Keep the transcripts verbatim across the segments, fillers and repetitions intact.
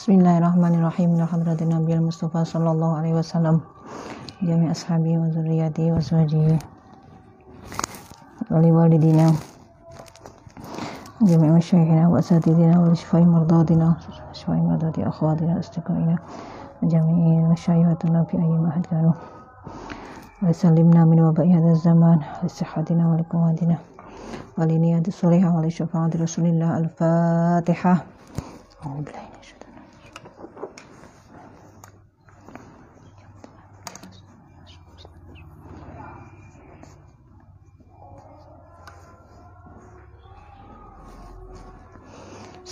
Bismillahirrahmanirrahim. Alhamdulillahi Nabi Mustafa sallallahu alaihi wasallam. Jami ashabi wa dzurriyyati wa azwaji wa walidina. Jami masyayikhina wa asatidina wa shifai mardatina, shifai mardati akhwatina istiqaina. Jami masyayihatina fi ayyi mahad kanu. Wa sallimna min waba'i hadzal zaman, li sihhatina wa li quwwatina. Wa li niyyati sholihah wa li syafa'ati Rasulillah. Al-Fatihah. Alhamdulillah.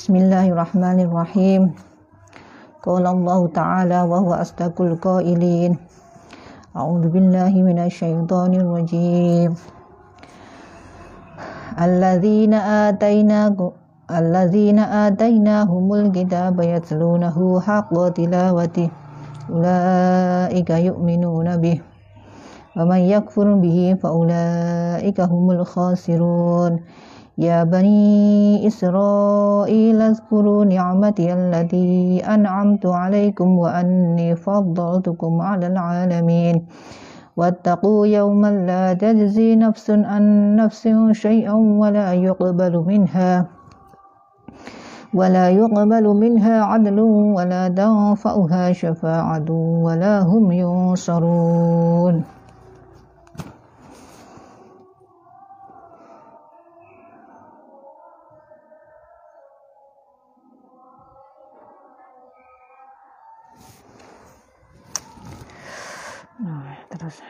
Bismillahirrahmanirrahim. Qala Allahu ta'ala wa huwa asdaqul qailin. A'udzu billahi minasy syaithanir rajim. Alladzina atainahu alladzina atainahumul kitaba yatlunahu haqqa tilawati ulaika yu'minuna bihi wa man yakfur bihi fa ulaika humul khasirun. Ya bani Israil azkuru ni'mati allati an'amtu 'alaikum wa anni faddaltukum 'alal 'alamin. Wattaqu yawman la tajzi nafsun an nafsin syai'an wa la yuqbalu minha wa la yuqbalu minha 'adlun wa la tanfa'uha syafa'atun wa la hum yunsarun. Terus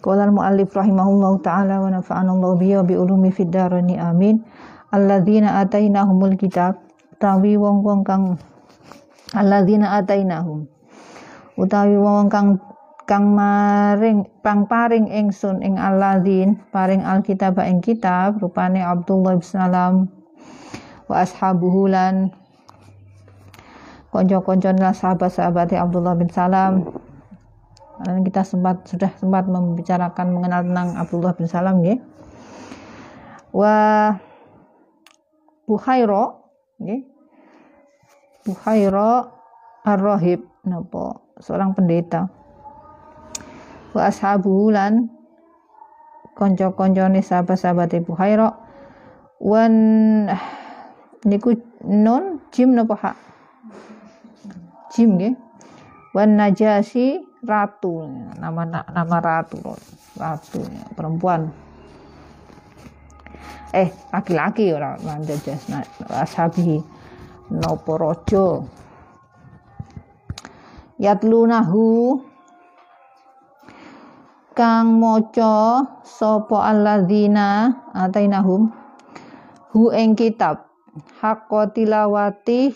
qala al-muallif rahimahullahu ta'ala wa nafa'ana Allahu bihi wa bi ulumi fid darani amin. Alladzina atainahumul kitab utawi wong-wong kang alladzina atainahum utawi wong kang kang maring pang paring ingsun ing alladzin paring alkitab ing kitab rupane Abdullah bin Salam wa ashabuhu lan konco-koncon lah sahabat-sahabatnya Abdullah bin Salam. Karena kita sempat sudah sempat membicarakan mengenal tentang Abdullah bin Salam nggih. Wa Buhaira nggih. Buhaira ar-rahib napa seorang pendeta. Wa ashabuhu lan konco-koncone sahabat-sahabatnya Buhaira wan niku non jim napa hak jim nggih wan Najasyi ratu nama nama ratu ratu perempuan eh laki-laki ora Najas ashabi napa raja yatlunahu kang maca sapa alladzina atainahum hu ing kitab haqqa tilawati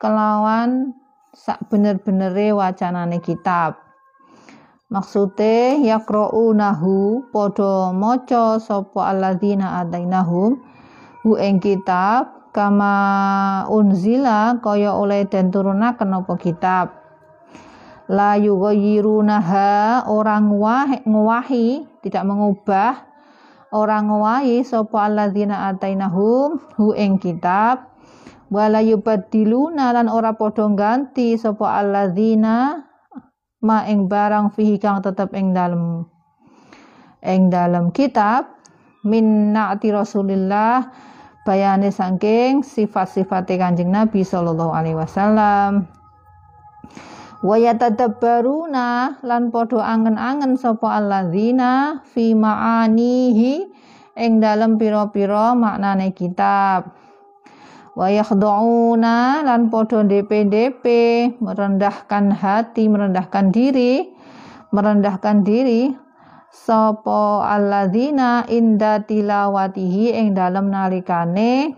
kelawan sak bener-benere wacanane kitab. Maksude yaqra'unahu padha maca sapa alladzina atainahum hu ing kitab kama unzila kaya oleh den turunaken apa kitab. La yughayirunaha orang ngowahi tidak mengubah orang wa'i sapa alladzina atainahum hu ing kitab wala yubaddiluna lan ora padha ganti sapa alladzina ma ing barang fihi kang tetep ing dalem ing dalem kitab min na'ti Rasulillah bayane saking sifat-sifate Kanjeng Nabi sallallahu alaihi wasallam. Wa yatadabbaruna lan padha angen-angen sapa alladzina fi ma'anihi ing dalem pira-pira maknane kitab. Wa yakhda'una lan padha D P D P merendahkan hati, merendahkan diri, merendahkan diri sapa alladzina inda tilawatihi ing dalem nalikane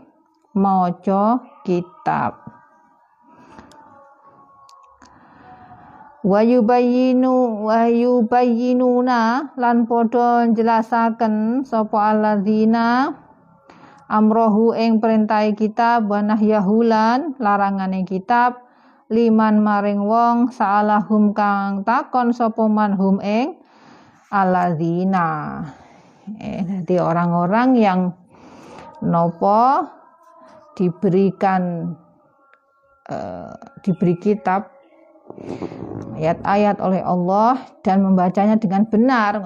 maca kitab. Wa yubayyinu wa yubayyinuna lan padha njelasaken sapa alladzina amrohu ing perintahe kitab wa nahyahu lan larangane kitab liman maring wong sa'alahum kang takon sapa manhum ing Alladzina, eh, jadi orang-orang yang nopo diberikan eh, diberi kitab ayat-ayat oleh Allah dan membacanya dengan benar,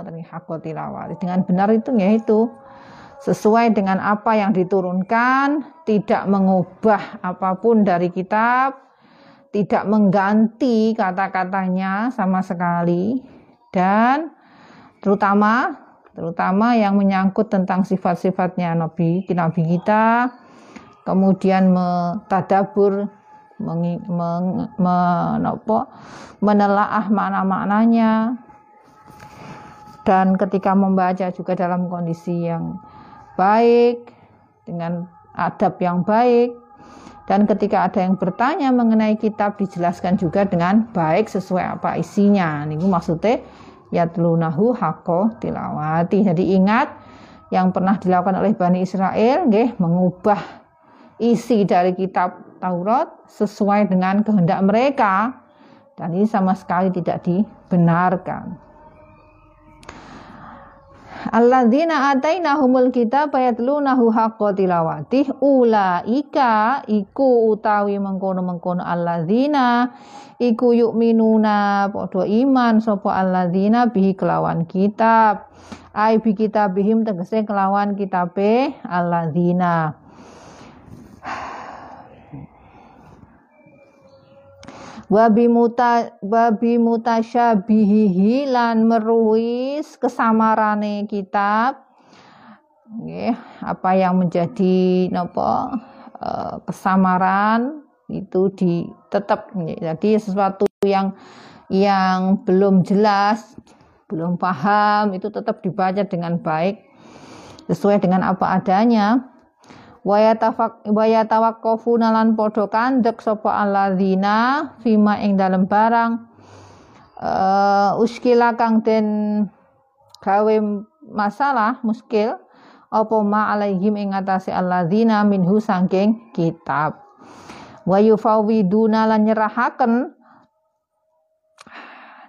dengan benar itu yaitu sesuai dengan apa yang diturunkan, tidak mengubah apapun dari kitab, tidak mengganti kata-katanya sama sekali, dan terutama terutama yang menyangkut tentang sifat-sifatnya Nabi, Nabi kita, kemudian mentadabur, meng, meng, menopo, menelaah makna-maknanya, dan ketika membaca juga dalam kondisi yang baik, dengan adab yang baik, dan ketika ada yang bertanya mengenai kitab dijelaskan juga dengan baik sesuai apa isinya. Ini maksudnya yatlunahu haqqa tilawati. Jadi ingat yang pernah dilakukan oleh Bani Israel, nggih, mengubah isi dari kitab Taurat sesuai dengan kehendak mereka, dan ini sama sekali tidak dibenarkan. Alladzina atainahumul kitaba yatlunahu haqqa tilawati ulaika iku utawi mengkono-mengkono alladzina iku yu'minuna padha iman sapa alladzina bihi kelawan kitab, ai bi kitabihim tegese kelawan kitabe alladzina. Wabi muta wabi mutasyabihi lan meruwis kesamarane kitab, nggih, apa yang menjadi napa kesamaran itu di tetap, jadi sesuatu yang yang belum jelas, belum paham itu tetap dibaca dengan baik sesuai dengan apa adanya. Waya tafak waya tawaqqafuna lan padha kandhek sapa alladzina fima ing dalem barang uh, uskila kang den gawe masalah muskil apa ma alaihim ing atase alladzina minhu saking kitab. Wayufawiduna lan nyerahaken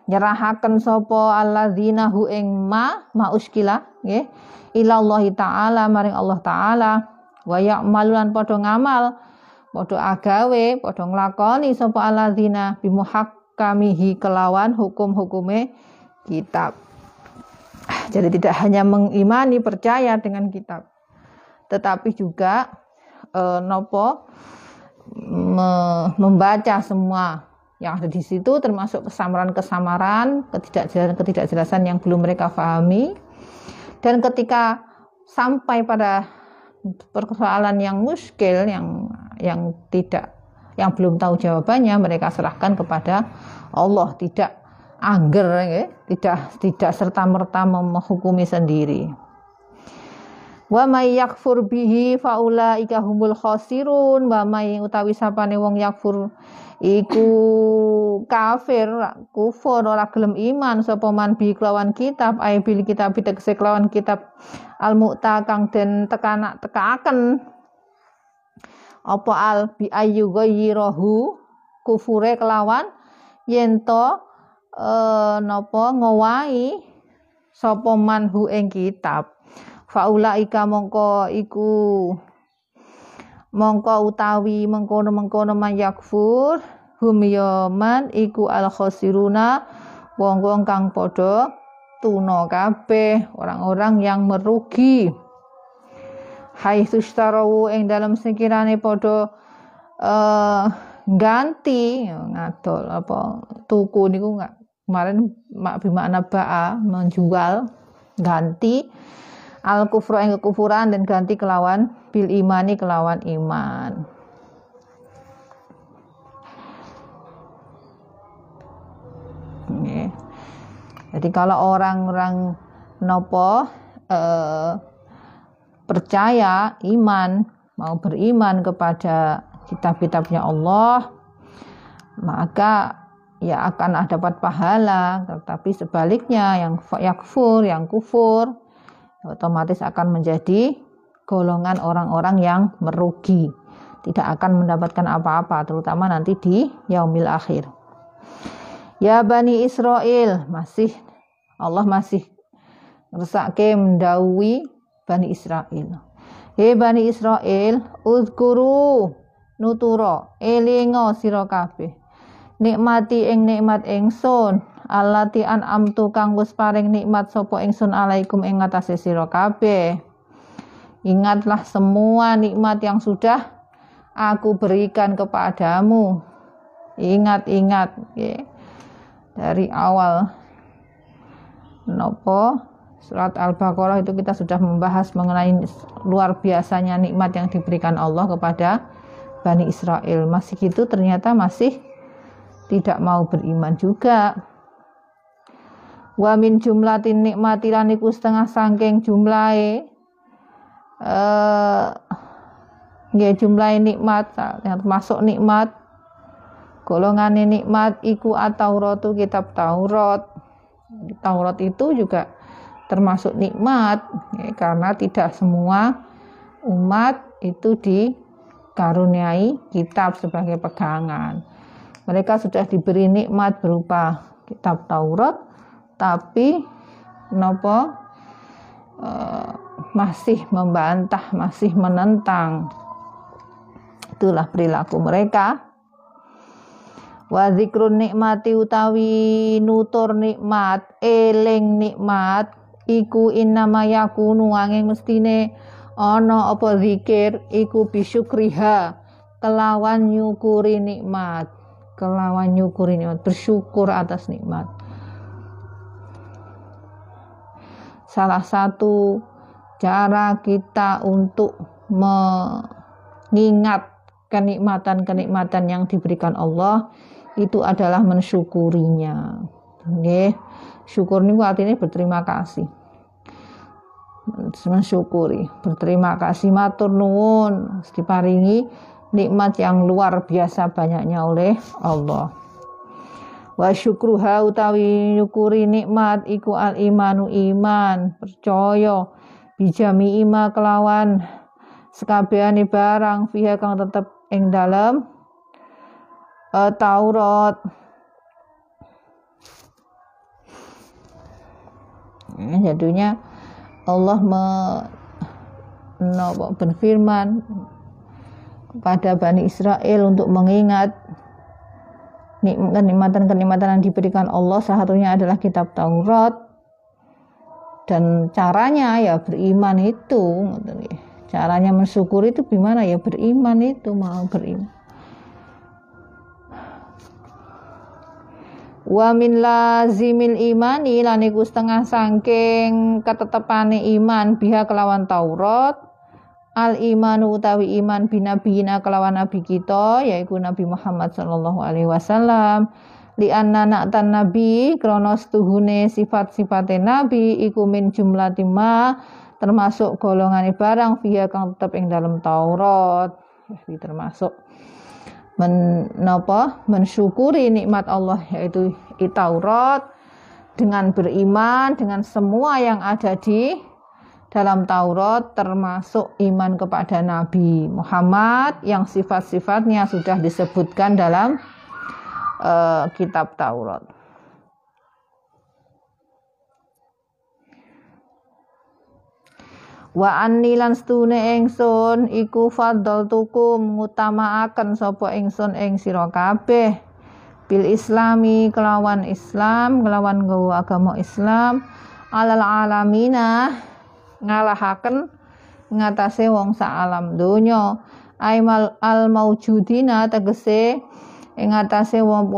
nyerahaken sapa alladzina hu ing ma ma uskila nggih ilallahi taala maring Allah taala. Waya malulan podo ngamal, podo agawe, podo nglakoni sopo alladzina bimuhakkamihi kelawan hukum-hukume kitab. Jadi tidak hanya mengimani percaya dengan kitab, tetapi juga e, nopo me, membaca semua yang ada di situ, termasuk kesamaran-kesamaran, ketidakjelasan-ketidakjelasan yang belum mereka pahami, dan ketika sampai pada persoalan yang muskil, yang yang tidak, yang belum tahu jawabannya, mereka serahkan kepada Allah, tidak angger, ya, tidak tidak serta merta menghukumi sendiri. Wa may yakfur bihi faulaika humul khasirun, wa may utawi sapane wong yakfur iku kafir, kufur, ora gelem iman sapa man bi kelawan kitab, ai bil kitab tegese kelawan kitab al mu'ta kang den tekanak tekaaken apa al bi ayu ghayrahu kufure kelawan yen to e, napa ngowahi sapa man hu ing kitab. Faulaika mongko iku mongko utawi mengkono-mengkono mayakfur hum yaman iku al-khasiruna wong-wong kang padha tuna kabeh, orang-orang yang merugi. Haitsustaru ing dalam sekirane padha eh ganti ngadol apa tuku niku enggak, kemarin mak bimakna ba'a menjual ganti al kufra ing kekufuran dan ganti kelawan bil imani kelawan iman. Nggih. Jadi kalau orang-orang nopo eh, percaya, iman, mau beriman kepada kitab-kitabnya Allah, maka ya akan dapat pahala, tetapi sebaliknya yang yakfur, yang kufur otomatis akan menjadi golongan orang-orang yang merugi, tidak akan mendapatkan apa-apa, terutama nanti di yaumil akhir. Ya Bani Israel, masih Allah masih Resake mendawuhi Bani Israil. He Bani Israil, uzkuru nuturo elingo sira kabeh. Nikmati ing nikmat ingsun, allati an'amtu kang wis paring nikmat sapa ingsun alaikum ing ngatasé sira kabeh. Ingatlah semua nikmat yang sudah aku berikan kepadamu. Ingat-ingat ya. Dari awal nopo surat Al-Baqarah itu kita sudah membahas mengenai luar biasanya nikmat yang diberikan Allah kepada Bani Israil. Masih gitu ternyata masih tidak mau beriman juga. Wa min jumlatin nikmati lan iku setengah saking jumlahe eh nggih jumlahe nikmat termasuk nikmat golongan nikmat iku at-Tauratu kitab Taurat. Taurat itu juga termasuk nikmat ya, karena tidak semua umat itu dikaruniai kitab sebagai pegangan. Mereka sudah diberi nikmat berupa kitab Taurat tapi nopo eh, masih membantah, masih menentang. Itulah perilaku mereka. Wa zikrun nikmati utawi nutur nikmat, eling nikmat iku innama yakunu angin mestine ana apa zikir iku bisyukriha kelawan nyukuri nikmat, kelawan nyukuri nikmat, bersyukur atas nikmat. Salah satu cara kita untuk mengingat kenikmatan-kenikmatan yang diberikan Allah itu adalah mensyukurinya. Nggih. Syukur niku artinya berterima kasih. Mensyukuri, berterima kasih, matur nuwun diparingi nikmat yang luar biasa banyaknya oleh Allah. Wa syukruha utawi nyukuri nikmat iku al imanu iman, percaya bijami ima kelawan sekabehane barang fiha kang tetep ing dalem Uh, Taurat. Nah, jadinya Allah me, no, berfirman kepada Bani Israil untuk mengingat kenikmatan-kenikmatan yang diberikan Allah, salah satunya adalah kitab Taurat. Dan caranya ya beriman itu, caranya mensyukuri itu gimana ya beriman itu, mau beriman. Wa min lazimil imani lan iku setengah saking ketetepane iman biha kelawan Taurat al imanu utawi iman binabiyina kelawan nabi kita yaiku Nabi Muhammad sallallahu alaihi wasallam li anna na'tan nabi krana setuhune sifat-sifate nabi iku min jumlati ma termasuk golongane barang biha kang tetep ing dalam Taurat iki termasuk Men, apa, mensyukuri nikmat Allah yaitu Taurat dengan beriman dengan semua yang ada di dalam Taurat termasuk iman kepada Nabi Muhammad yang sifat-sifatnya sudah disebutkan dalam uh, kitab Taurat. Wa anni lan stune ingsun iku faddaltukum ngutamaaken sapa ingsun ing sira kabeh bil islami kelawan Islam kelawan nggawa agama Islam alal alamina ngalahaken ngatasé wong sak alam donya aimal al maujudina tegese ing ngatasé wong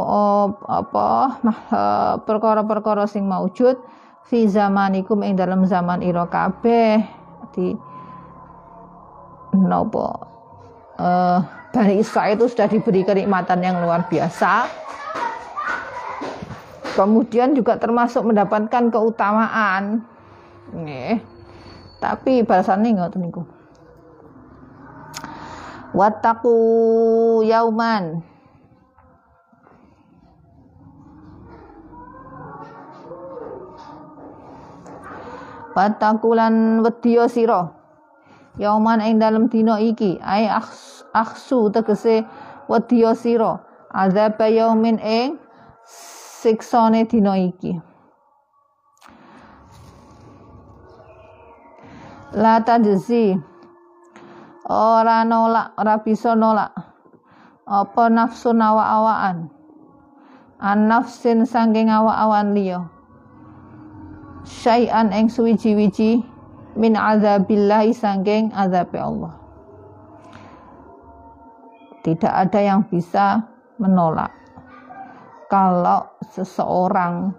apa perkara-perkara sing maujud fi zamanikum ing dalam zaman ira kabeh di nopo uh, Bani Israil itu sudah diberi kenikmatan yang luar biasa, kemudian juga termasuk mendapatkan keutamaan nih, tapi balasannya nggak teniku. Wattaqu yauman Watakulan wedya sira yauman ing dalem dina iki ai akhsu tegese wedya sira azab yaumin ing siksane dina iki La tajzi, ora nolak, ora bisa nolak apa nafsu awak-awakan an nafsin saking awak-awan liya syai'an ing suwiji-wiji min azabillahi saking azab Allah. Tidak ada yang bisa menolak kalau seseorang,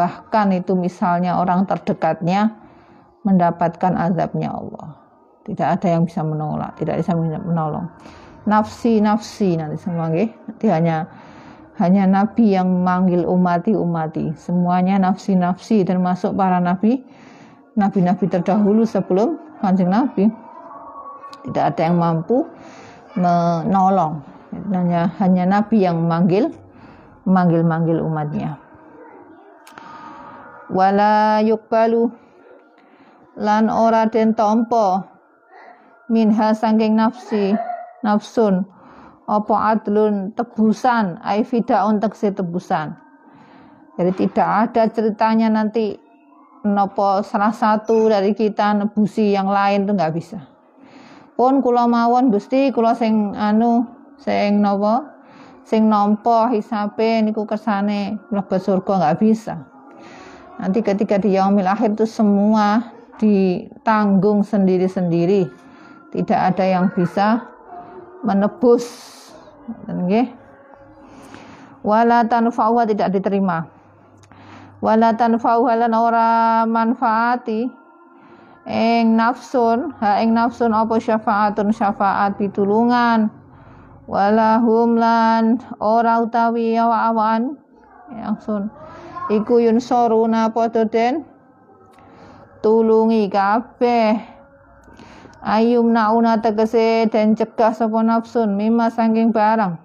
bahkan itu misalnya orang terdekatnya, mendapatkan azabnya Allah. Tidak ada yang bisa menolak, tidak bisa menolong. Nafsi-nafsi nanti semua, okay? Nanti hanya hanya nabi yang memanggil umati-umati. Semuanya nafsi-nafsi, termasuk para nabi, nabi-nabi terdahulu sebelum kanjeng Nabi. Tidak ada yang mampu menolong. Hanya hanya nabi yang memanggil memanggil-manggil umatnya. Wala yukbalu, lan ora den tampa minha saking nafsi nafsun apa adlun tebusan, ai fidaun tegese tebusan. Jadi tidak ada ceritanya nanti nopo salah satu dari kita nebusi yang lain, itu enggak bisa. Pun kula mawon Gusti, kula sing anu sing nopo sing nampa hisabe niku kersane mlebet surga, enggak bisa. Nanti ketika di yaumil akhir itu semua ditanggung sendiri-sendiri. Tidak ada yang bisa menebus. Nggih. Wala tanfa'u, tidak diterima. Wala tanfa'u lan ora manfaati ing nafsun, ha ing nafsun apa syafa'atun syafa'at pitulungan. Wala hum lan ora utawi awan ingsun. Iku yun soruna podo den tulungi kabeh, ayum nauna tegese dan cegah sapa nafsun mimma saking barang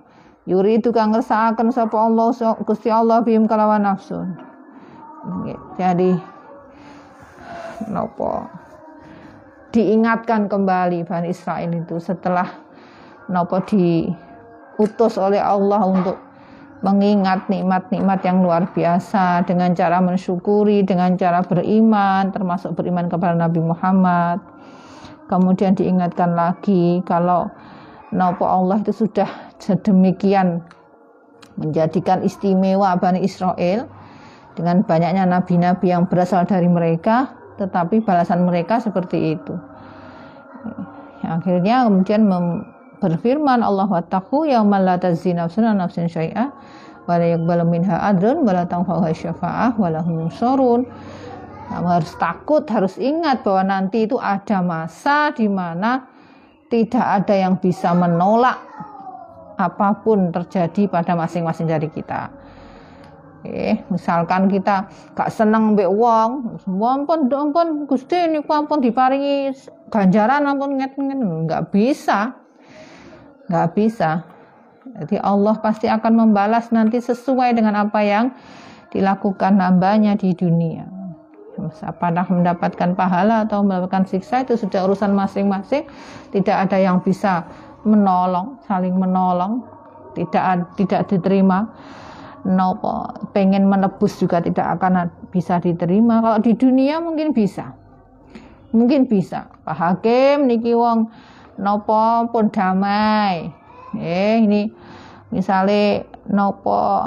yuri tukang ngersakaken sapa Allah Gusti Allah bihim kalawan nafsun. Jadi nopo diingatkan kembali Bani Israil itu setelah nopo diutus oleh Allah untuk mengingat nikmat-nikmat yang luar biasa dengan cara mensyukuri, dengan cara beriman, termasuk beriman kepada Nabi Muhammad. Kemudian diingatkan lagi kalau nopo Allah itu sudah sedemikian menjadikan istimewa Bani Israel dengan banyaknya nabi-nabi yang berasal dari mereka, tetapi balasan mereka seperti itu. Akhirnya kemudian mem- berfirman Allah, wattaqu yauman la tajzi nafsun an nafsin syai'an wa la yuqbalu minha adlun wa la tanfa'uha syafa'ah wa lahum yunshurun. Kamu harus takut, harus ingat bahwa nanti itu ada masa di mana tidak ada yang bisa menolak apapun terjadi pada masing-masing dari kita. Oke, misalkan kita gak seneng mbek wong, ampun ampun Gusti niku ampun diparingi ganjaran ampun nget-nget, enggak bisa. Nggak bisa. Jadi Allah pasti akan membalas nanti sesuai dengan apa yang dilakukan hambanya di dunia. Apakah mendapatkan pahala atau mendapatkan siksa itu sudah urusan masing-masing. Tidak ada yang bisa menolong, saling menolong. Tidak tidak diterima. No, pengen menebus juga tidak akan bisa diterima. Kalau di dunia mungkin bisa. Mungkin bisa. Pak Hakim niki wong nopo pun damai, eh ini misalnya nopo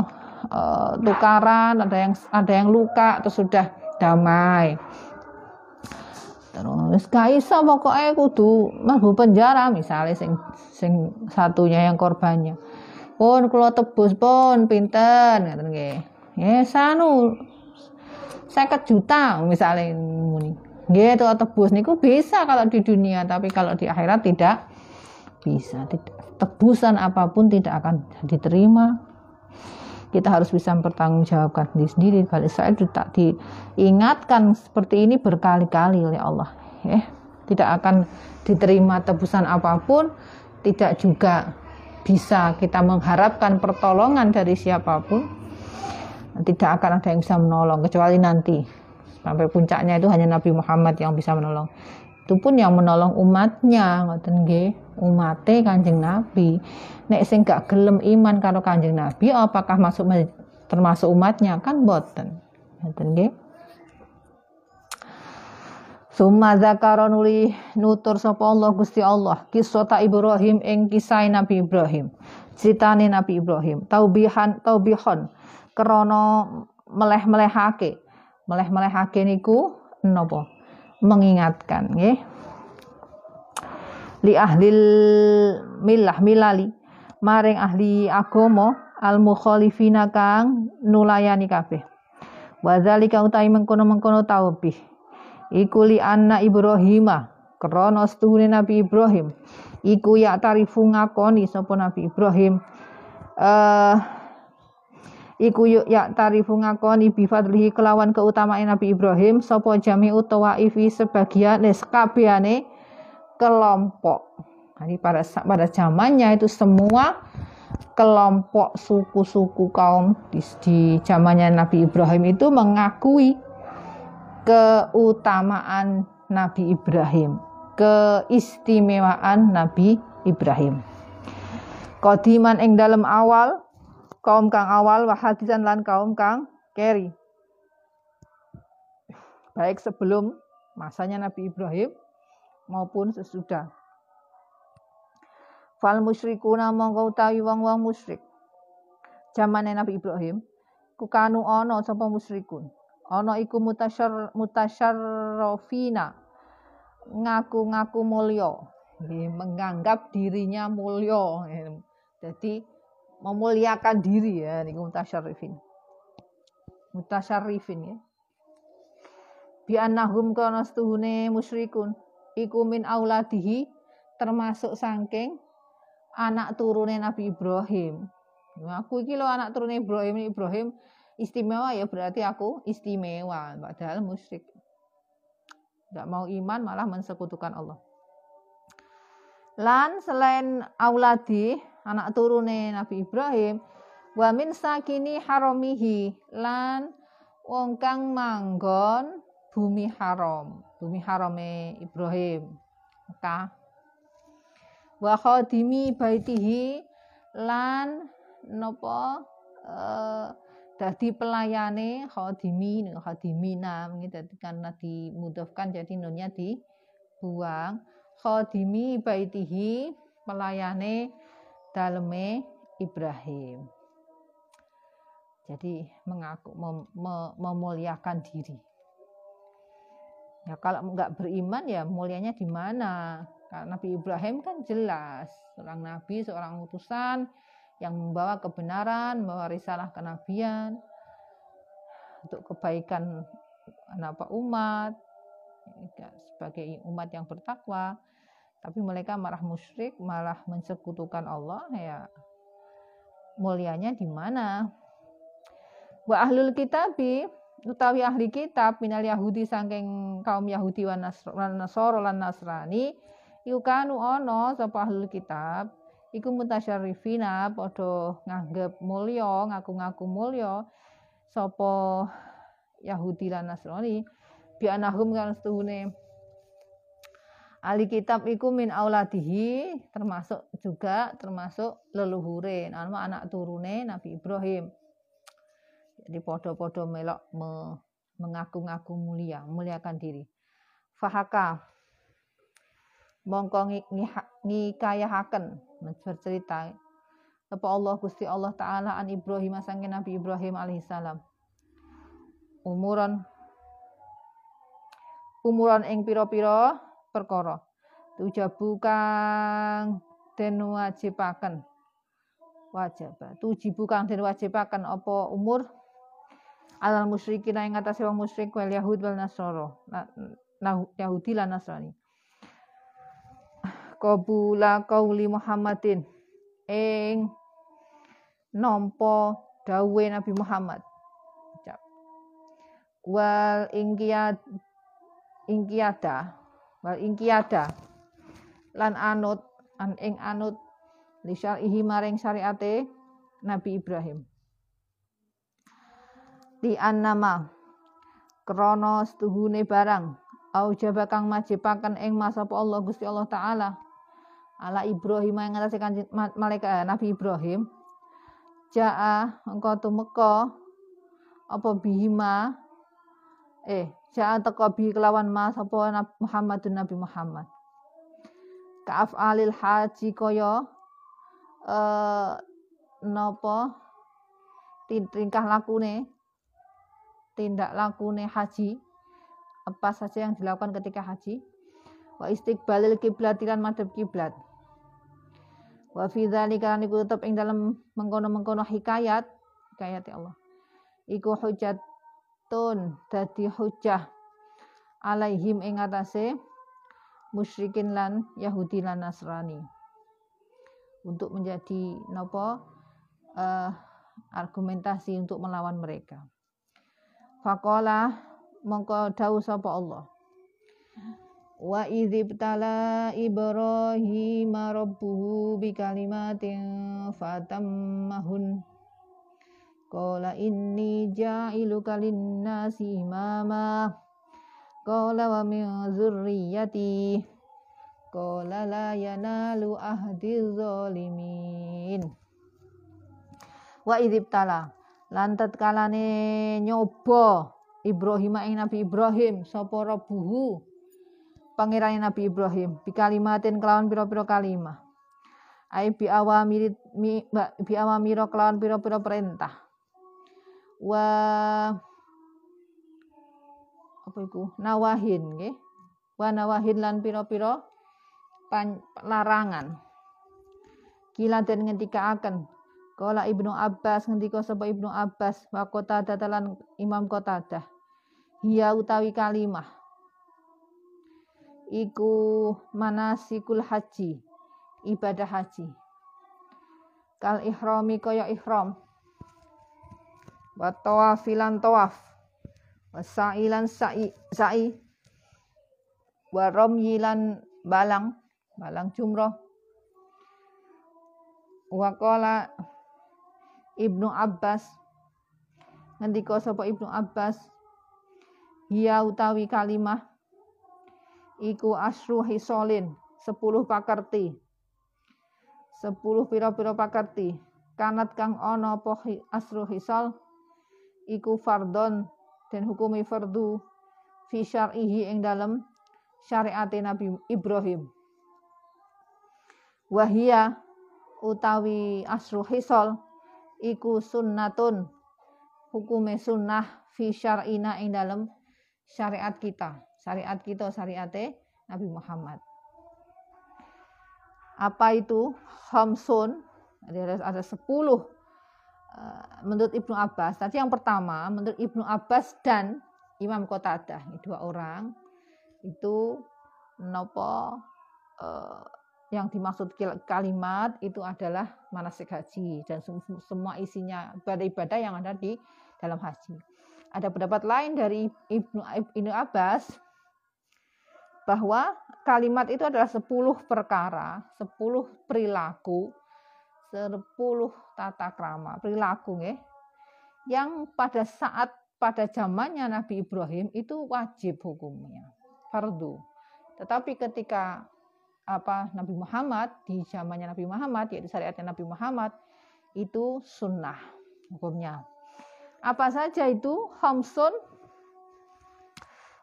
e, tukaran ada yang ada yang luka terus sudah damai, terus kaisa pokoknya kudu mlebu penjara misalnya sing sing satunya yang korbannya pun kalau tebus pun pinten ngaten nggih ya sanu seket juta misalnya muni. Nggih, to tebus niku bisa kalau di dunia, tapi kalau di akhirat tidak bisa. Tebusan apapun tidak akan diterima. Kita harus bisa mempertanggungjawabkan diri sendiri. Bani Israil tak diingatkan seperti ini berkali-kali oleh Allah, ya. Tidak akan diterima tebusan apapun, tidak juga bisa kita mengharapkan pertolongan dari siapapun. Tidak akan ada yang bisa menolong kecuali nanti. Sampai puncaknya itu hanya Nabi Muhammad yang bisa menolong. Itu pun yang menolong umatnya, ngoten nggih, umate Kanjeng Nabi. Nek sing gak gelem iman karo Kanjeng Nabi, apakah masuk termasuk umatnya? Kan boten. Ngoten nggih. Summa zakara nuli nutur sapa Allah Gusti Allah kisota Ibrahim ing kisah Nabi Ibrahim. Critane Nabi Ibrahim, taubihan taubihon krana meleh-melehake. Meleh-melehake niku napa? Mengingatkan nggih. Li ahlil milah milali maring ahli agama al mukhalifina kang nulayani kabeh. Wa zalika utai mengkono-mengkono taubih. Iku li anna Ibrahima krana setuhune Nabi Ibrahim iku ya tarifu ngakoni sapa Nabi Ibrahim eh uh, iku ya tarifu ngakoni bi fadlihi kelawan keutamaan Nabi Ibrahim sapa jami'u tawaifi sebagian kabehane kelompok. Jadi pada pada zamannya itu semua kelompok suku-suku kaum di, di zamannya Nabi Ibrahim itu mengakui keutamaan Nabi Ibrahim, keistimewaan Nabi Ibrahim. Qadiman ing dalem awal, kaum kang awal, wahadisan lan kaum kang keri. Baik sebelum masanya Nabi Ibrahim maupun sesudah. Fal musyrikuna mongko utawi wong-wong musyrik. Zamane Nabi Ibrahim, kukanu ana sapa musyrikun. Ana iku mutasyar mutasyarrafina ngaku-ngaku mulya, menganggap dirinya mulya, jadi memuliakan diri ya niku mutasyarrifin mutasyarrifin ya bi annahum kana setuhune musyrikun iku min auladihi termasuk saking anak turune Nabi Ibrahim. Aku iki lho anak turune Ibrahim Ibrahim istimewa ya, berarti aku istimewa, padahal musyrik. Enggak mau iman malah mensekutukan Allah. Lan selain auladi, anak turune Nabi Ibrahim, wa min sakini haramihi, lan wong kang manggon bumi haram, bumi harame Ibrahim. Maka wa khadimi baitihi lan napa uh, dadi pelayane khadimi khadimina gitu, karena dimudhofkan jadi nunnya dibuang. Khadimi baitihi pelayane daleme Ibrahim. Jadi mengaku mem, mem, memuliakan diri. Ya kalau enggak beriman ya mulianya di mana? Karena Nabi Ibrahim kan jelas seorang nabi, seorang utusan yang membawa kebenaran, membawa risalah kenabian untuk kebaikan anak umat sebagai umat yang bertakwa, tapi mereka malah musyrik, malah mensekutukan Allah. Ya mulianya di mana? Wa ahlul kitabi utawi ahli kitab minal Yahudi saking kaum Yahudi wan Nasara lan Nasrani yukanu ono sapa ahlul kitab iku mutasyarrifina padha nganggep mulya, ngaku-ngaku mulya sapa Yahudi lan Nasrani bi anahum kan setuhune ahli kitab iku min auladihi termasuk juga termasuk leluhure anak turune Nabi Ibrahim. Jadi padha-padha melok mengaku-ngaku mulia, muliakan diri. Fahaka mongko ngikayahaken bercerita sapa Allah Gusti Allah taala an Ibrahim sangke Nabi Ibrahim alaihissalam umuran umuran ing pira-pira perkara tujabu kang den wajibaken wajib tujibu kang den wajibaken apa umur alal musyrikin ing atase wong musyrik wal Yahud wal Nasara nah Yahudi lan Nasrani qabula qauli Muhammadin ing nampa dawuhe Nabi Muhammad wal ingkiyad ingkiyada wal ingkiyada lan anut an ing anut li syar'ihi maring syariate Nabi Ibrahim di annama krana setuhune barang au jaba kang majibaken ing masapa Allah Gusti Allah taala ala Ibrahim yang ngatasi kanjeng malaikat Nabi Ibrahim jaa engko tumeka apa bihima eh ja'a teka bihi kelawan ma sapa Muhammadun Nabi Muhammad. Kaaf alil haji kaya eh napa tingkah lakune tindak lakune haji, apa saja yang dilakukan ketika haji. Wa istiqbalil kiblat lan madhep kiblat. Wa fi dzalika niku tetep ing dalem mengkono-mengkono hikayat hikayat Allah. Iku hujjatun dadi hujjah alaihim ing atase musyrikin lan Yahudi lan Nasrani, untuk menjadi nopo uh, argumentasi untuk melawan mereka. Faqala mongko dawuh sapa Allah, wa idzibtala Ibrahima rabbuhu bikalimatin fatammahun qala inni ja'iluka linnasi imama qala wa min dzurriyyati qala la yanalu ahdiz zalimin. Wa idzibtala lan tatkalane nyoba Ibrahima ing Nabi Ibrahim sapa rabbuhu pangerane Nabi Ibrahim bikalimatin kelawan pira-pira kalimah, ai bi awamir bi awamir kelawan pira-pira perintah. Wa apa iku nawahin nggih, wa nawahin lan pira-pira larangan. Kila den ngendikaaken kala Ibnu Abbas, ngendika sapa Ibnu Abbas wa Qatadah lan Imam Qatadah, hiya utawi kalimah iku manasikul haji, ibadah haji, kal ihrami kaya ihram, wa tawafilan tawaf, wasailan sa'i sa'i, wa ramyilan balang balang jumroh. Wa qala Ibnu Abbas, ngendika sapa Ibnu Abbas, hiya utawi kalimah iku asru hisolin, sepuluh pakerti, sepuluh pira-pira pakerti, kanat kang ono po asru hisol iku fardon dan hukumi fardu fi syar'ihi ing dalem syariate Nabi Ibrahim. Wahia utawi asru hisol iku sunnatun, hukume sunnah fi syar'ina ing dalem syariat kita syariat kita syariate Nabi Muhammad. Apa itu khamsun? Ada ada sepuluh menurut Ibnu Abbas. Tadi yang pertama menurut Ibnu Abbas dan Imam Qatadah, dua orang itu nopo eh, yang dimaksud kalimat itu adalah manasik haji dan semua isinya ibadah-ibadah yang ada di dalam haji. Ada pendapat lain dari Ibnu Ibnu Abbas bahwa kalimat itu adalah sepuluh perkara, sepuluh perilaku, sepuluh tata krama, perilaku nggih, yang pada saat pada zamannya Nabi Ibrahim itu wajib hukumnya, fardu. Tetapi ketika apa Nabi Muhammad, di zamannya Nabi Muhammad, yaitu syariatnya Nabi Muhammad, itu sunnah hukumnya. Apa saja itu? Khamsun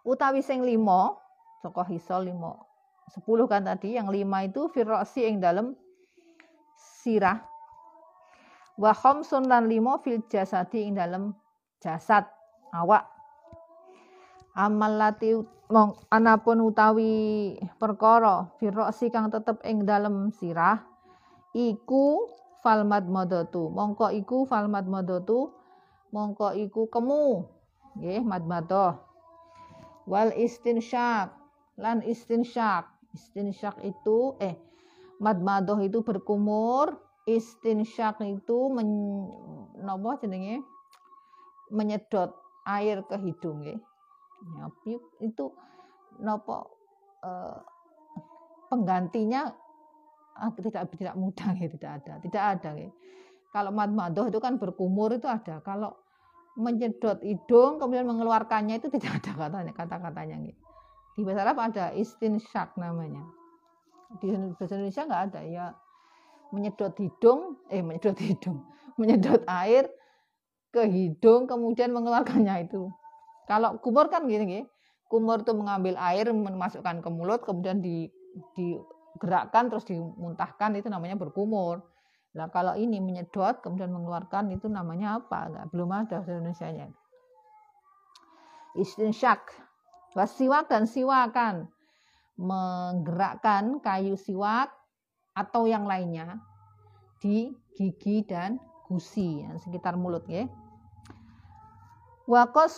utawi sing limo, saka hisol limo, sepuluh kan tadi, yang lima itu firrosi ing dalem sirah, wa khamsun lan limo fil jasadi ing dalem jasad awak. Amal lati anapun utawi perkara firrosi kang tetep ing dalem sirah iku falmad modotu mongko iku falmad modotu mongko iku kemu nggih madmadah, wal istinsyaq lan istinsyaq istinsyaq itu eh madmadah itu berkumur, istinsyaq itu men, napa jenenge menyedot air ke hidung nggih. Itu nopo eh, penggantinya ah, tidak tidak mudah ya, tidak ada tidak ada ya. Kalau madmadoh itu kan berkumur itu ada, kalau menyedot hidung kemudian mengeluarkannya itu tidak ada katanya kata-katanya gitu. Di bahasa Arab ada istinsyak namanya, di bahasa Indonesia nggak ada ya, menyedot hidung eh menyedot hidung menyedot air ke hidung kemudian mengeluarkannya itu Kalau kumur kan gini, kumur itu mengambil air, memasukkan ke mulut, kemudian di, digerakkan, terus dimuntahkan, itu namanya berkumur. Nah kalau ini menyedot, kemudian mengeluarkan, itu namanya apa? Nggak, belum ada bahasa Indonesianya. Istinsyak, wasiwak dan siwakan, menggerakkan kayu siwak atau yang lainnya di gigi dan gusi, sekitar mulut, ya. Wakos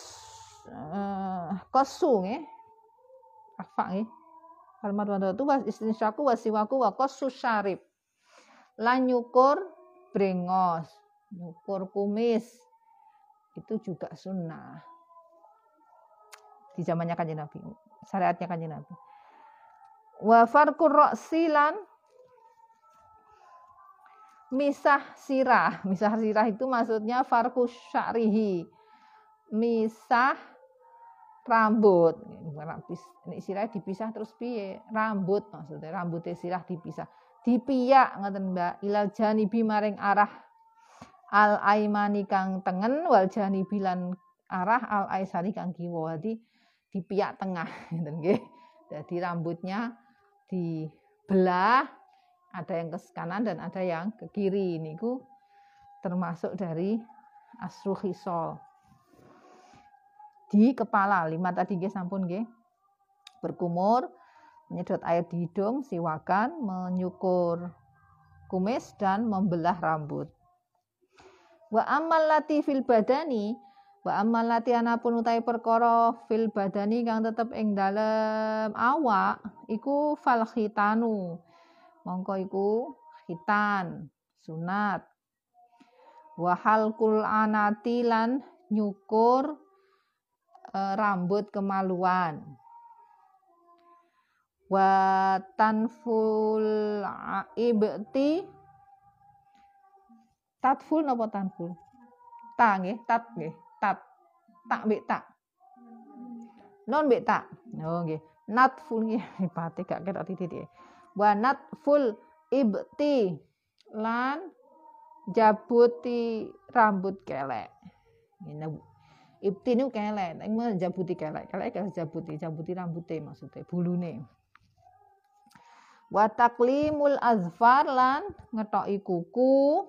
kosu nggih. Afak nggih. Almarhum tu was istinsyaku wasiwaku wa kosu syarib. Lan nyukur brengos, nyukur kumis. Itu juga sunnah. Di zamannya Kanjeng Nabi, syariatnya Kanjeng Nabi. Wa farqur ra'silan misah sirah. Misah sirah itu maksudnya farqus sya'rihi. Misah rambut, ini sirah dipisah terus piye? Rambut maksudnya, rambutnya sirah dipisah, dipiak ngoten Mbak. Ilal janibi maring arah al aimani kang tengen, wal janibi lan arah al aisari kang kiwa. Jadi dipiak tengah ngoten nggih. Jadi rambutnya dibelah, ada yang ke kanan dan ada yang ke kiri. Niku termasuk dari asruhisol. Di kepala, lima tadi nggih sampun nggih. Berkumur, menyedot air di hidung, siwakan, menyukur kumis dan membelah rambut. Wa amal lati fil badani, wa amal lati anapun utai perkara fil badani kang tetep ing dalem awak, iku fal khitanu. Mongko iku khitan, sunat. Wa halqul anati lan nyukur rambut kemaluan. Wa tanful ibti, tatful napa tanful? Ta nggih, tat nggih, tat. Tak mbek tak. Non mbek tak. Oh nggih. Natful nggih, pate gak ketok titik. Wa natful ibti lan jabuti rambut kelek. Ngene. Ibti niku kelek, nek menjabuti kelek, kelek harus jabuti, jabuti rambute maksudnya, bulune. Wa taqlimul azfar lan ngetoki kuku.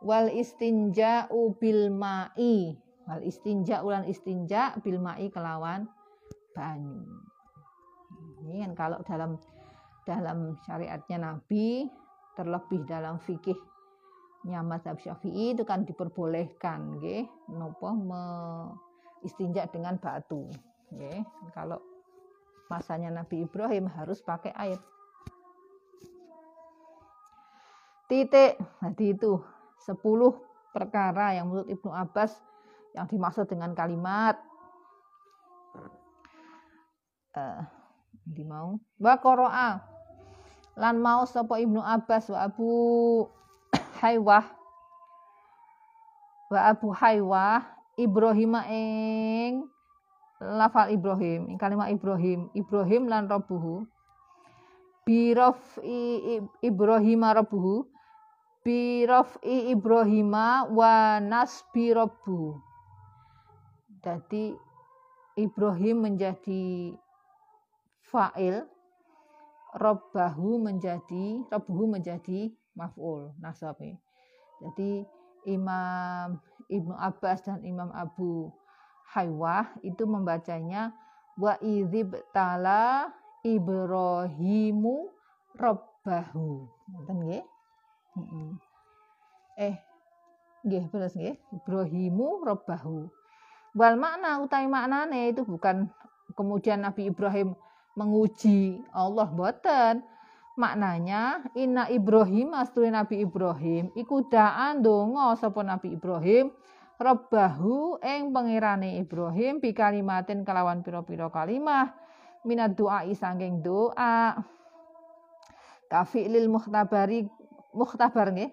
Wal istinja'u bil ma'i. Wal istinja' ulan istinja' bil ma'i kelawan banyu. Ini kan kalau dalam dalam syariatnya Nabi, terlebih dalam fikih mazhab Syafi'i itu kan diperbolehkan nggih napa istinja dengan batu nggih. Kalau masanya Nabi Ibrahim harus pakai air titik. Tadi itu sepuluh perkara yang menurut Ibnu Abbas yang dimaksud dengan kalimat eh di mau wa qara'a lan mau sapa Ibnu Abbas wa Abu Haywah wa Abu Haywah Ibrahim ing lafal Ibrahim ing kalimat Ibrahim Ibrahim lan rabbuhu bi rafi Ibrahim rabbuhu bi rafi Ibrahim wa nasbi rabbuhu. Jadi Ibrahim menjadi fa'il, rabbahu menjadi rabbuhu menjadi maf'ul nasab. Jadi Imam Ibnu Abbas dan Imam Abu Haywah itu membacanya wa idzibtala Ibrahimu rabbahu. Ngoten nggih? Heeh. Eh nggih beres nggih. Ibrahimu rabbahu. Wal makna utai maknane itu bukan kemudian Nabi Ibrahim menguji Allah, boten. Maknanya inna Ibrahim astune Nabi Ibrahim iku da'an donga sapa Nabi Ibrahim rabbahu ing pangerane Ibrahim bi kalimatin kelawan pira-pira kalimah minad du'ai saking doa kafi lil mukhtabari mukhtabar nggih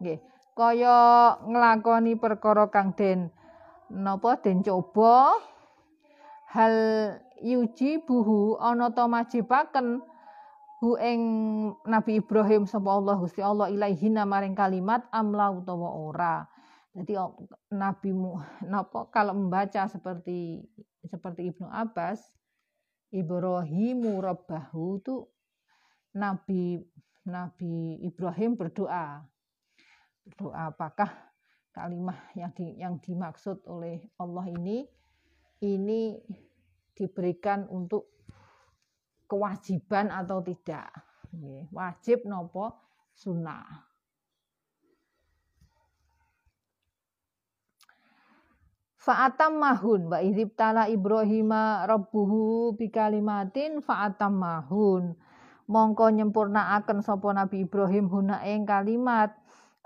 nggih kaya nglakoni perkara kang den napa den coba hal yuji buhu ana ta majibaken hueng Nabi Ibrahim sapa Allah Gusti Allah ilaihina maring kalimat amla utawa ora. Jadi Nabi Muhammad kalau membaca seperti seperti Ibnu Abbas, Ibrahimu Rabbahu itu Nabi Nabi Ibrahim berdoa. Berdoa apakah kalimah yang di, yang dimaksud oleh Allah ini ini diberikan untuk kewajiban atau tidak. Wajib nopo sunnah. Fa'atam mahun wa idzibtala Ibrahima rabbuhu bikalimatin fa'atam mahun. Mongko nyempurnaaken sapa Nabi Ibrahim huna ing kalimat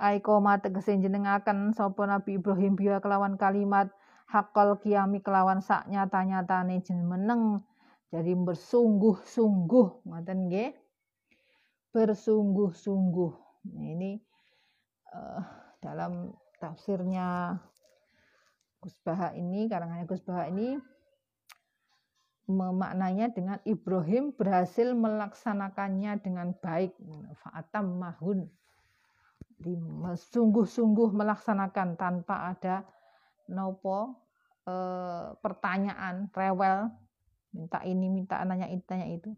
aikoma tegese jenengaken sapa Nabi Ibrahim biya kelawan kalimat haqqal qiyami kelawan sak nyata-nyatane jeneneng. Jadi bersungguh-sungguh ngoten nggih. Bersungguh-sungguh. Ini uh, dalam tafsirnya Gus Baha ini, karangannya Gus Baha ini memaknanya dengan Ibrahim berhasil melaksanakannya dengan baik. Fa'atam mahun, sungguh-sungguh melaksanakan tanpa ada nopo e, pertanyaan, rewel, minta ini, minta nanya itu, nanya itu.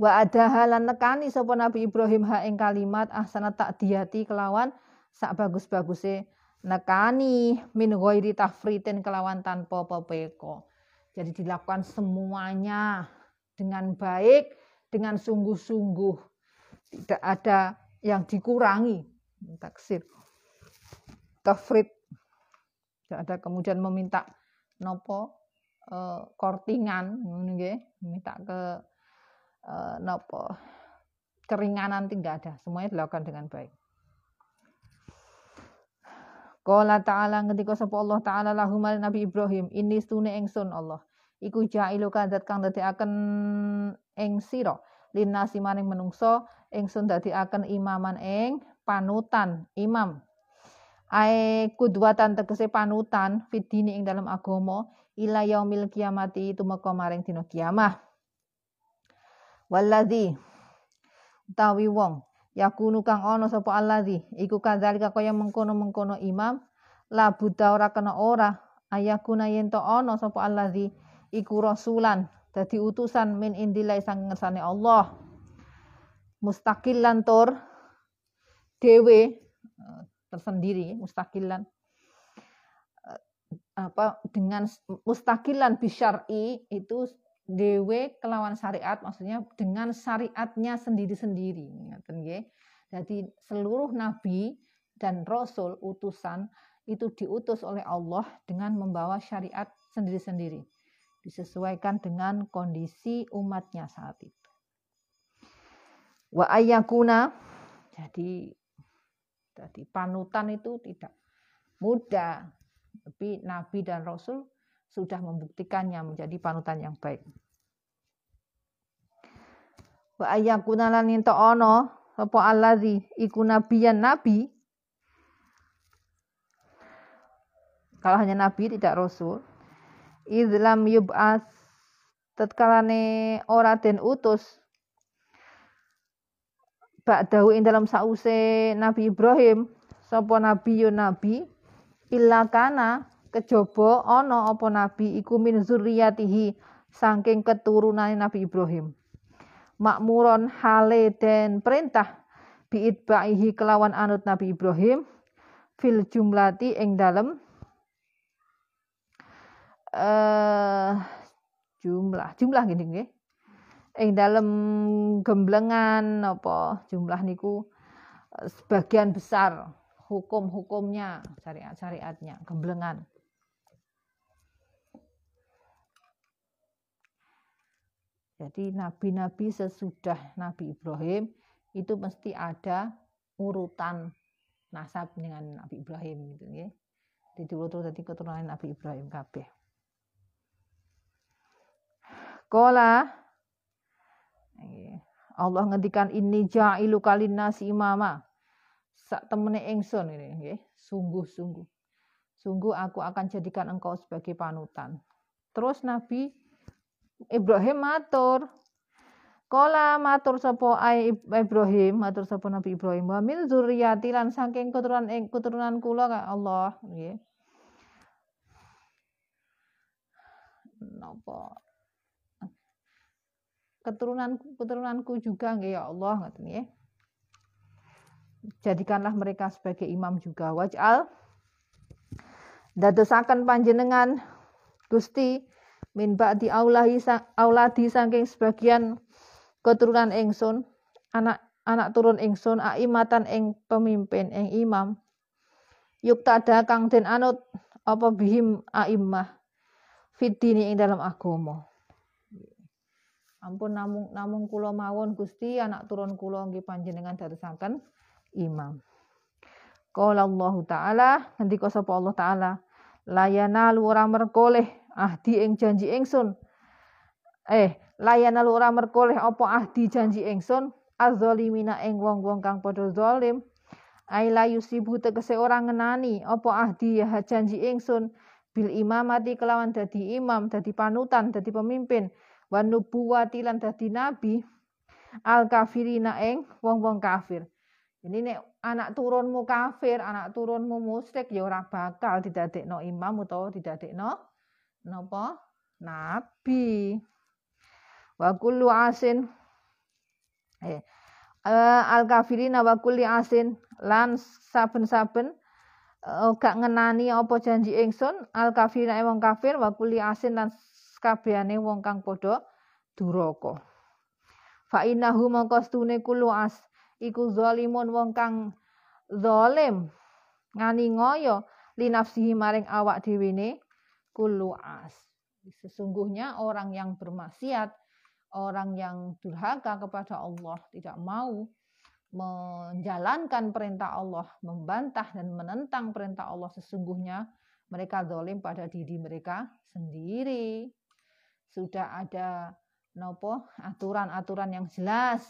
Wa ada halan nekani sapa Nabi Ibrahim ha ing kalimat ahsana ta'diyati kelawan sak bagus-baguse nekani min ghairi tafritin kelawan tanpa pepeko. Jadi dilakukan semuanya dengan baik, dengan sungguh-sungguh. Tidak ada yang dikurangi. Taksir. Tafrit. Tidak ada kemudian meminta nopo e, kortingan, meminta ke e, nopo keringanan, tidak ada. Semuanya dilakukan dengan baik. Qala ta'ala ketika sapa Allah ta'ala lahum Nabi Ibrahim ini stune ingsun Allah iku jailu kadat kang dadiaken ing sira linasi maring menungso ingsun dadiaken imaman ing panutan imam ae kudwatan tegese panutan fidini ing dalam agama ila yaumil kiamati tumeka maring dina kiamah waladzi tawi wong yakunu kang ana sapa allazi iku kadzalika kaya mengkono-mengkono imam la buta ora kena ora ayakuna yen to ana sapa allazi iku rasulan dadi utusan min indilai sang ngersane Allah mustaqilan tur dhewe tersendiri mustaqilan apa dengan mustaqilan bisyar'i itu dewe kelawan syariat, maksudnya dengan syariatnya sendiri-sendiri. Jadi seluruh nabi dan rasul utusan itu diutus oleh Allah dengan membawa syariat sendiri-sendiri, disesuaikan dengan kondisi umatnya saat itu. Wa ayyakuna, jadi jadi panutan itu tidak mudah, tapi nabi dan rasul sudah membuktikannya menjadi panutan yang baik. Wa ayyakuna lan ento ana apa allazi iku nabiyan nabi. Kalau hanya nabi tidak rasul. Izlam yub'ats tatkalane ora den utus. Ba'dahu ing dalam sause Nabi Ibrahim sapa nabiyun nabi illa kana kejaba ana apa nabi iku min zurriyatihi saking keturunane Nabi Ibrahim makmuron hale den perintah biitbaihi kelawan anut Nabi Ibrahim fil jumlati ing dalem uh, jumlah jumlah gini nggih ing dalem gemblengan apa jumlah niku sebagian besar hukum-hukumnya syariat-syariatnya gemblengan. Jadi nabi-nabi sesudah Nabi Ibrahim itu mesti ada urutan nasab dengan Nabi Ibrahim gitu ya. Jadi urutan dari keturunan Nabi Ibrahim kabeh. Qala Allah ngendikan inni ja'ilu kalinnasi imama. Sak temene ingsun ini nggih, sungguh-sungguh. Sungguh aku akan jadikan engkau sebagai panutan. Terus Nabi Ibrahim matur Kola matur sapa Ibrahim, matur sapa Nabi Ibrahim, wa min dzurriyati lan saking keturunan ing keturunan kula ka Allah, nggih. Napa? Keturunan keturunanku juga nggih ya Allah, ngoten nggih. Jadikanlah mereka sebagai imam juga. Waj'al dadosaken panjenengan Gusti min ba'di aulahi auladi saking sebagian keturunan ingsun, anak anak turun ingsun, aimatan ing pemimpin ing imam, yuktada kang den anut apa bihim aimah fitini ing dalam agama. Ampun namung namung kula mawon Gusti, anak turun kula nggih panjenengan dadosaken imam. Qala Allah Ta'ala, ngendika sapa Allah Ta'ala, layana ora merkoleh ahdi ing janji ingsun. Eh Layan alura merkoleh opo ahdi janji engson azzalimina eng wong-wong kang padha zalim aila yusibu tegese ora ngenani opo ahdi ya janji engson bil imamati kelawan dadi imam, dadi panutan, dadi pemimpin wan nubuwati lan dadi nabi al kafirina eng wong-wong kafir. Jadi nek anak turunmu kafir, anak turunmu musyrik ya ora bakal didadekno imam utawa didadekno napa nabi. Wa kullu asin eh al-kafirina wa kulli asin lan saben-saben eh, gak ngenani apa janji ingsun al-kafirina wong kafir wa kulli asin lan kabehane wong kang padha duraka. Fa innahu maqastune kullu as iku zalimun wong kang zalim ngani ngoyo li nafsihi maring awak dhewene kullu as. Sesungguhnya orang yang bermaksiat, orang yang durhaka kepada Allah, tidak mau menjalankan perintah Allah, membantah dan menentang perintah Allah, sesungguhnya mereka zalim pada diri mereka sendiri. Sudah ada nopo aturan-aturan yang jelas,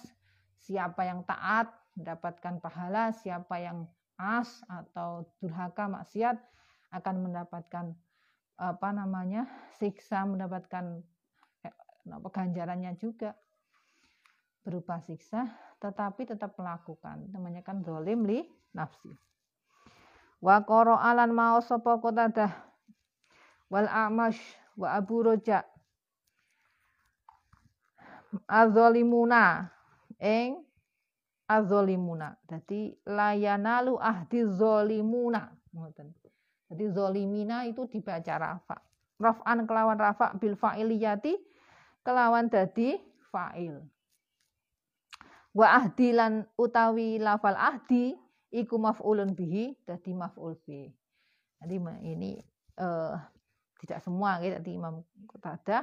siapa yang taat mendapatkan pahala, siapa yang as atau durhaka maksiat akan mendapatkan apa namanya siksa, mendapatkan ganjarannya juga berupa siksa, tetapi tetap melakukan, namanya kan zalim li nafsi. Wa qara'a lan maos sapa Qatadah wal A'mash wa Abu Raja azzalimuna ing azzalimuna, dadi layanalu ahdi zalimuna ngoten. Dadi zalimina itu dibaca rafa raf'an kelawan rafa bil fa'iliyati kelawan dadi fa'il. Wa ahdi lan utawi lafal ahdi iku maf'ulun bihi dadi maf'ul bihi. Jadi ini uh, tidak semua ya, tadi Imam Qatadah,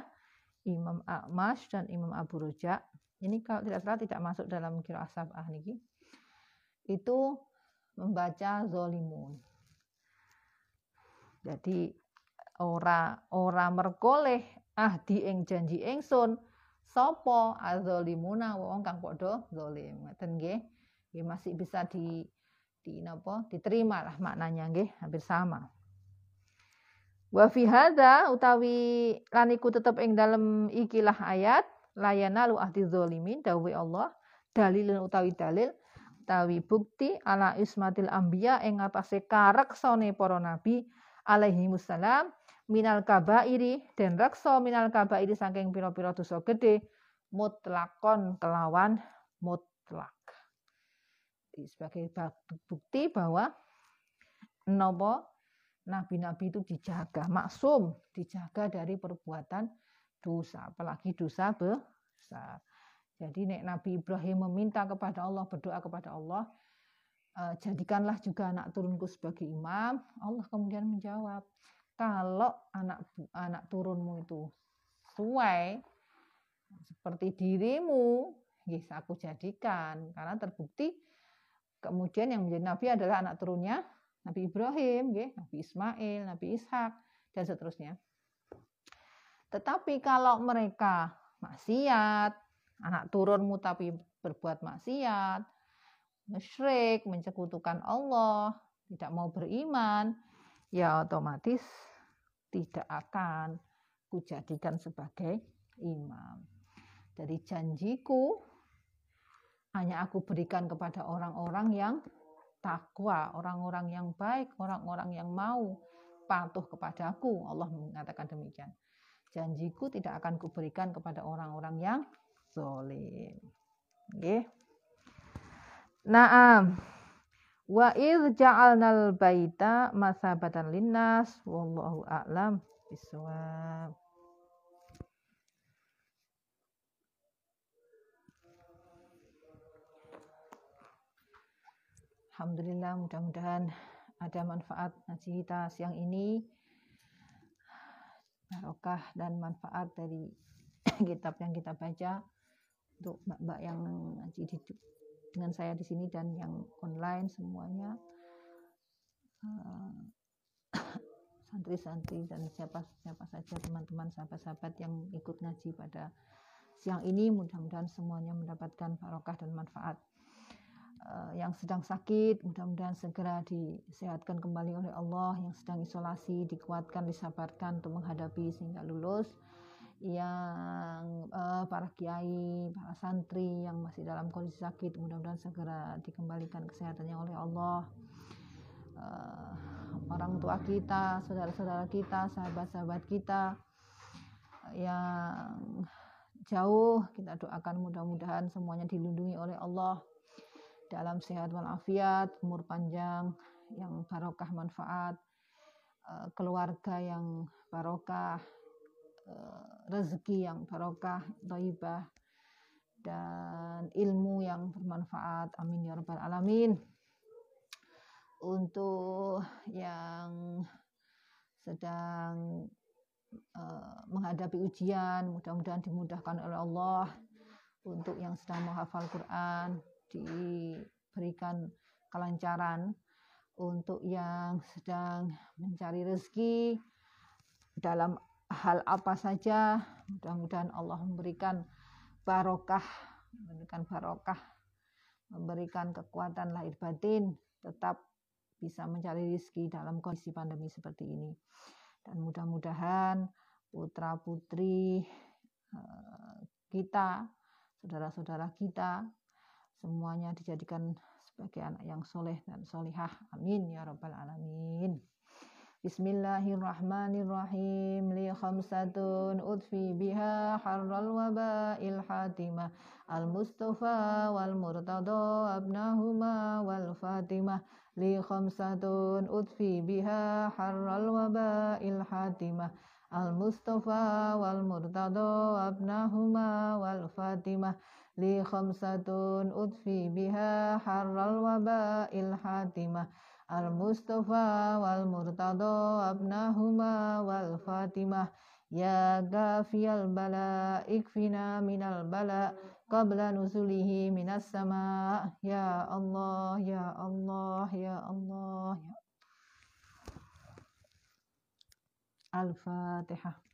Imam A'mash dan Imam Abu Raja. Ini kalau tidak salah tidak masuk dalam qiraah sab'ah niki. Itu membaca zalimun. Jadi ora ora merkoleh ahdi ing janji ingsun sapa azzalimuna wong kang padha zalim, ngoten nggih. Nggih masih bisa di di napa diterima lah maknanya nggih, hampir sama. Wa fi hadza utawi lan iku tetep ing dalem ikilah ayat layana lu ahdi zalimin dawuh Allah dalilun utawi dalil utawi bukti ala ismatil anbiya ing atase kareksane para nabi alaihi wassalam minal kabairi dan raksa minal kabairi saking pira-pira dosa gede mutlakon kelawan mutlak. Sebagai bukti bahwa nopo nabi-nabi itu dijaga maksum, dijaga dari perbuatan dosa, apalagi dosa besar. Jadi nek Nabi Ibrahim meminta kepada Allah, berdoa kepada Allah, jadikanlah juga anak turunku sebagai imam, Allah kemudian menjawab, kalau anak anak turunmu itu sesuai seperti dirimu, yes, aku jadikan. Karena terbukti kemudian yang menjadi nabi adalah anak turunnya Nabi Ibrahim, yes, Nabi Ismail, Nabi Ishak dan seterusnya. Tetapi kalau mereka maksiat, anak turunmu tapi berbuat maksiat, musyrik, mencekutukan Allah, tidak mau beriman, ya otomatis tidak akan kujadikan sebagai imam. Dari janjiku hanya aku berikan kepada orang-orang yang takwa, orang-orang yang baik, orang-orang yang mau patuh kepadaku. Allah mengatakan demikian. Janjiku tidak akan kuberikan kepada orang-orang yang zalim. Nggih. Na'am. Wa idz ja'alnal baita masabatan linnas wallahu a'lam bissawab. Alhamdulillah, mudah-mudahan ada manfaat ngaji kita siang ini. Barokah dan manfaat dari kitab yang kita baca untuk mbak-mbak yang ngaji dengan saya di sini dan yang online semuanya. Santri-santri dan siapa-siapa saja, teman-teman, sahabat-sahabat yang ikut ngaji pada siang ini, mudah-mudahan semuanya mendapatkan barokah dan manfaat. Yang sedang sakit mudah-mudahan segera disehatkan kembali oleh Allah, yang sedang isolasi dikuatkan, disabarkan untuk menghadapi sehingga lulus, yang eh, para kiai, para santri yang masih dalam kondisi sakit mudah-mudahan segera dikembalikan kesehatannya oleh Allah, eh, orang tua kita, saudara-saudara kita, sahabat-sahabat kita yang jauh kita doakan mudah-mudahan semuanya dilindungi oleh Allah dalam sehat walafiat, umur panjang yang barokah manfaat, keluarga yang barokah, rezeki yang barokah, thayyibah, dan ilmu yang bermanfaat. Amin ya rabbal alamin. Untuk yang sedang menghadapi ujian, mudah-mudahan dimudahkan oleh Allah. Untuk yang sedang menghafal Quran, diberikan kelancaran. Untuk yang sedang mencari rezeki dalam hal apa saja, mudah-mudahan Allah memberikan barokah, memberikan barokah, memberikan kekuatan lahir batin, tetap bisa mencari rezeki dalam kondisi pandemi seperti ini. Dan mudah-mudahan putra-putri kita, saudara-saudara kita, semuanya dijadikan sebagai anak yang soleh dan solihah. Amin ya rabbal alamin. Bismillahirrahmanirrahim. Li khamsatun udfi biha harral wabail hatimah. Al Mustafa wal Murtada abnahuma wal Fatimah. Li khamsatun udfi biha harral wabail hatimah. Al Mustafa wal Murtada abnahuma wal Fatimah. Li khamsatun udfi biha harral wabail hatimah. Al Mustafa wal Murtada abnahuma wal Fatimah. Ya gafiyal bala ikfina minal bala qabla nusulihi minas sama. Ya Allah, ya Allah, ya Allah. Al Fatihah.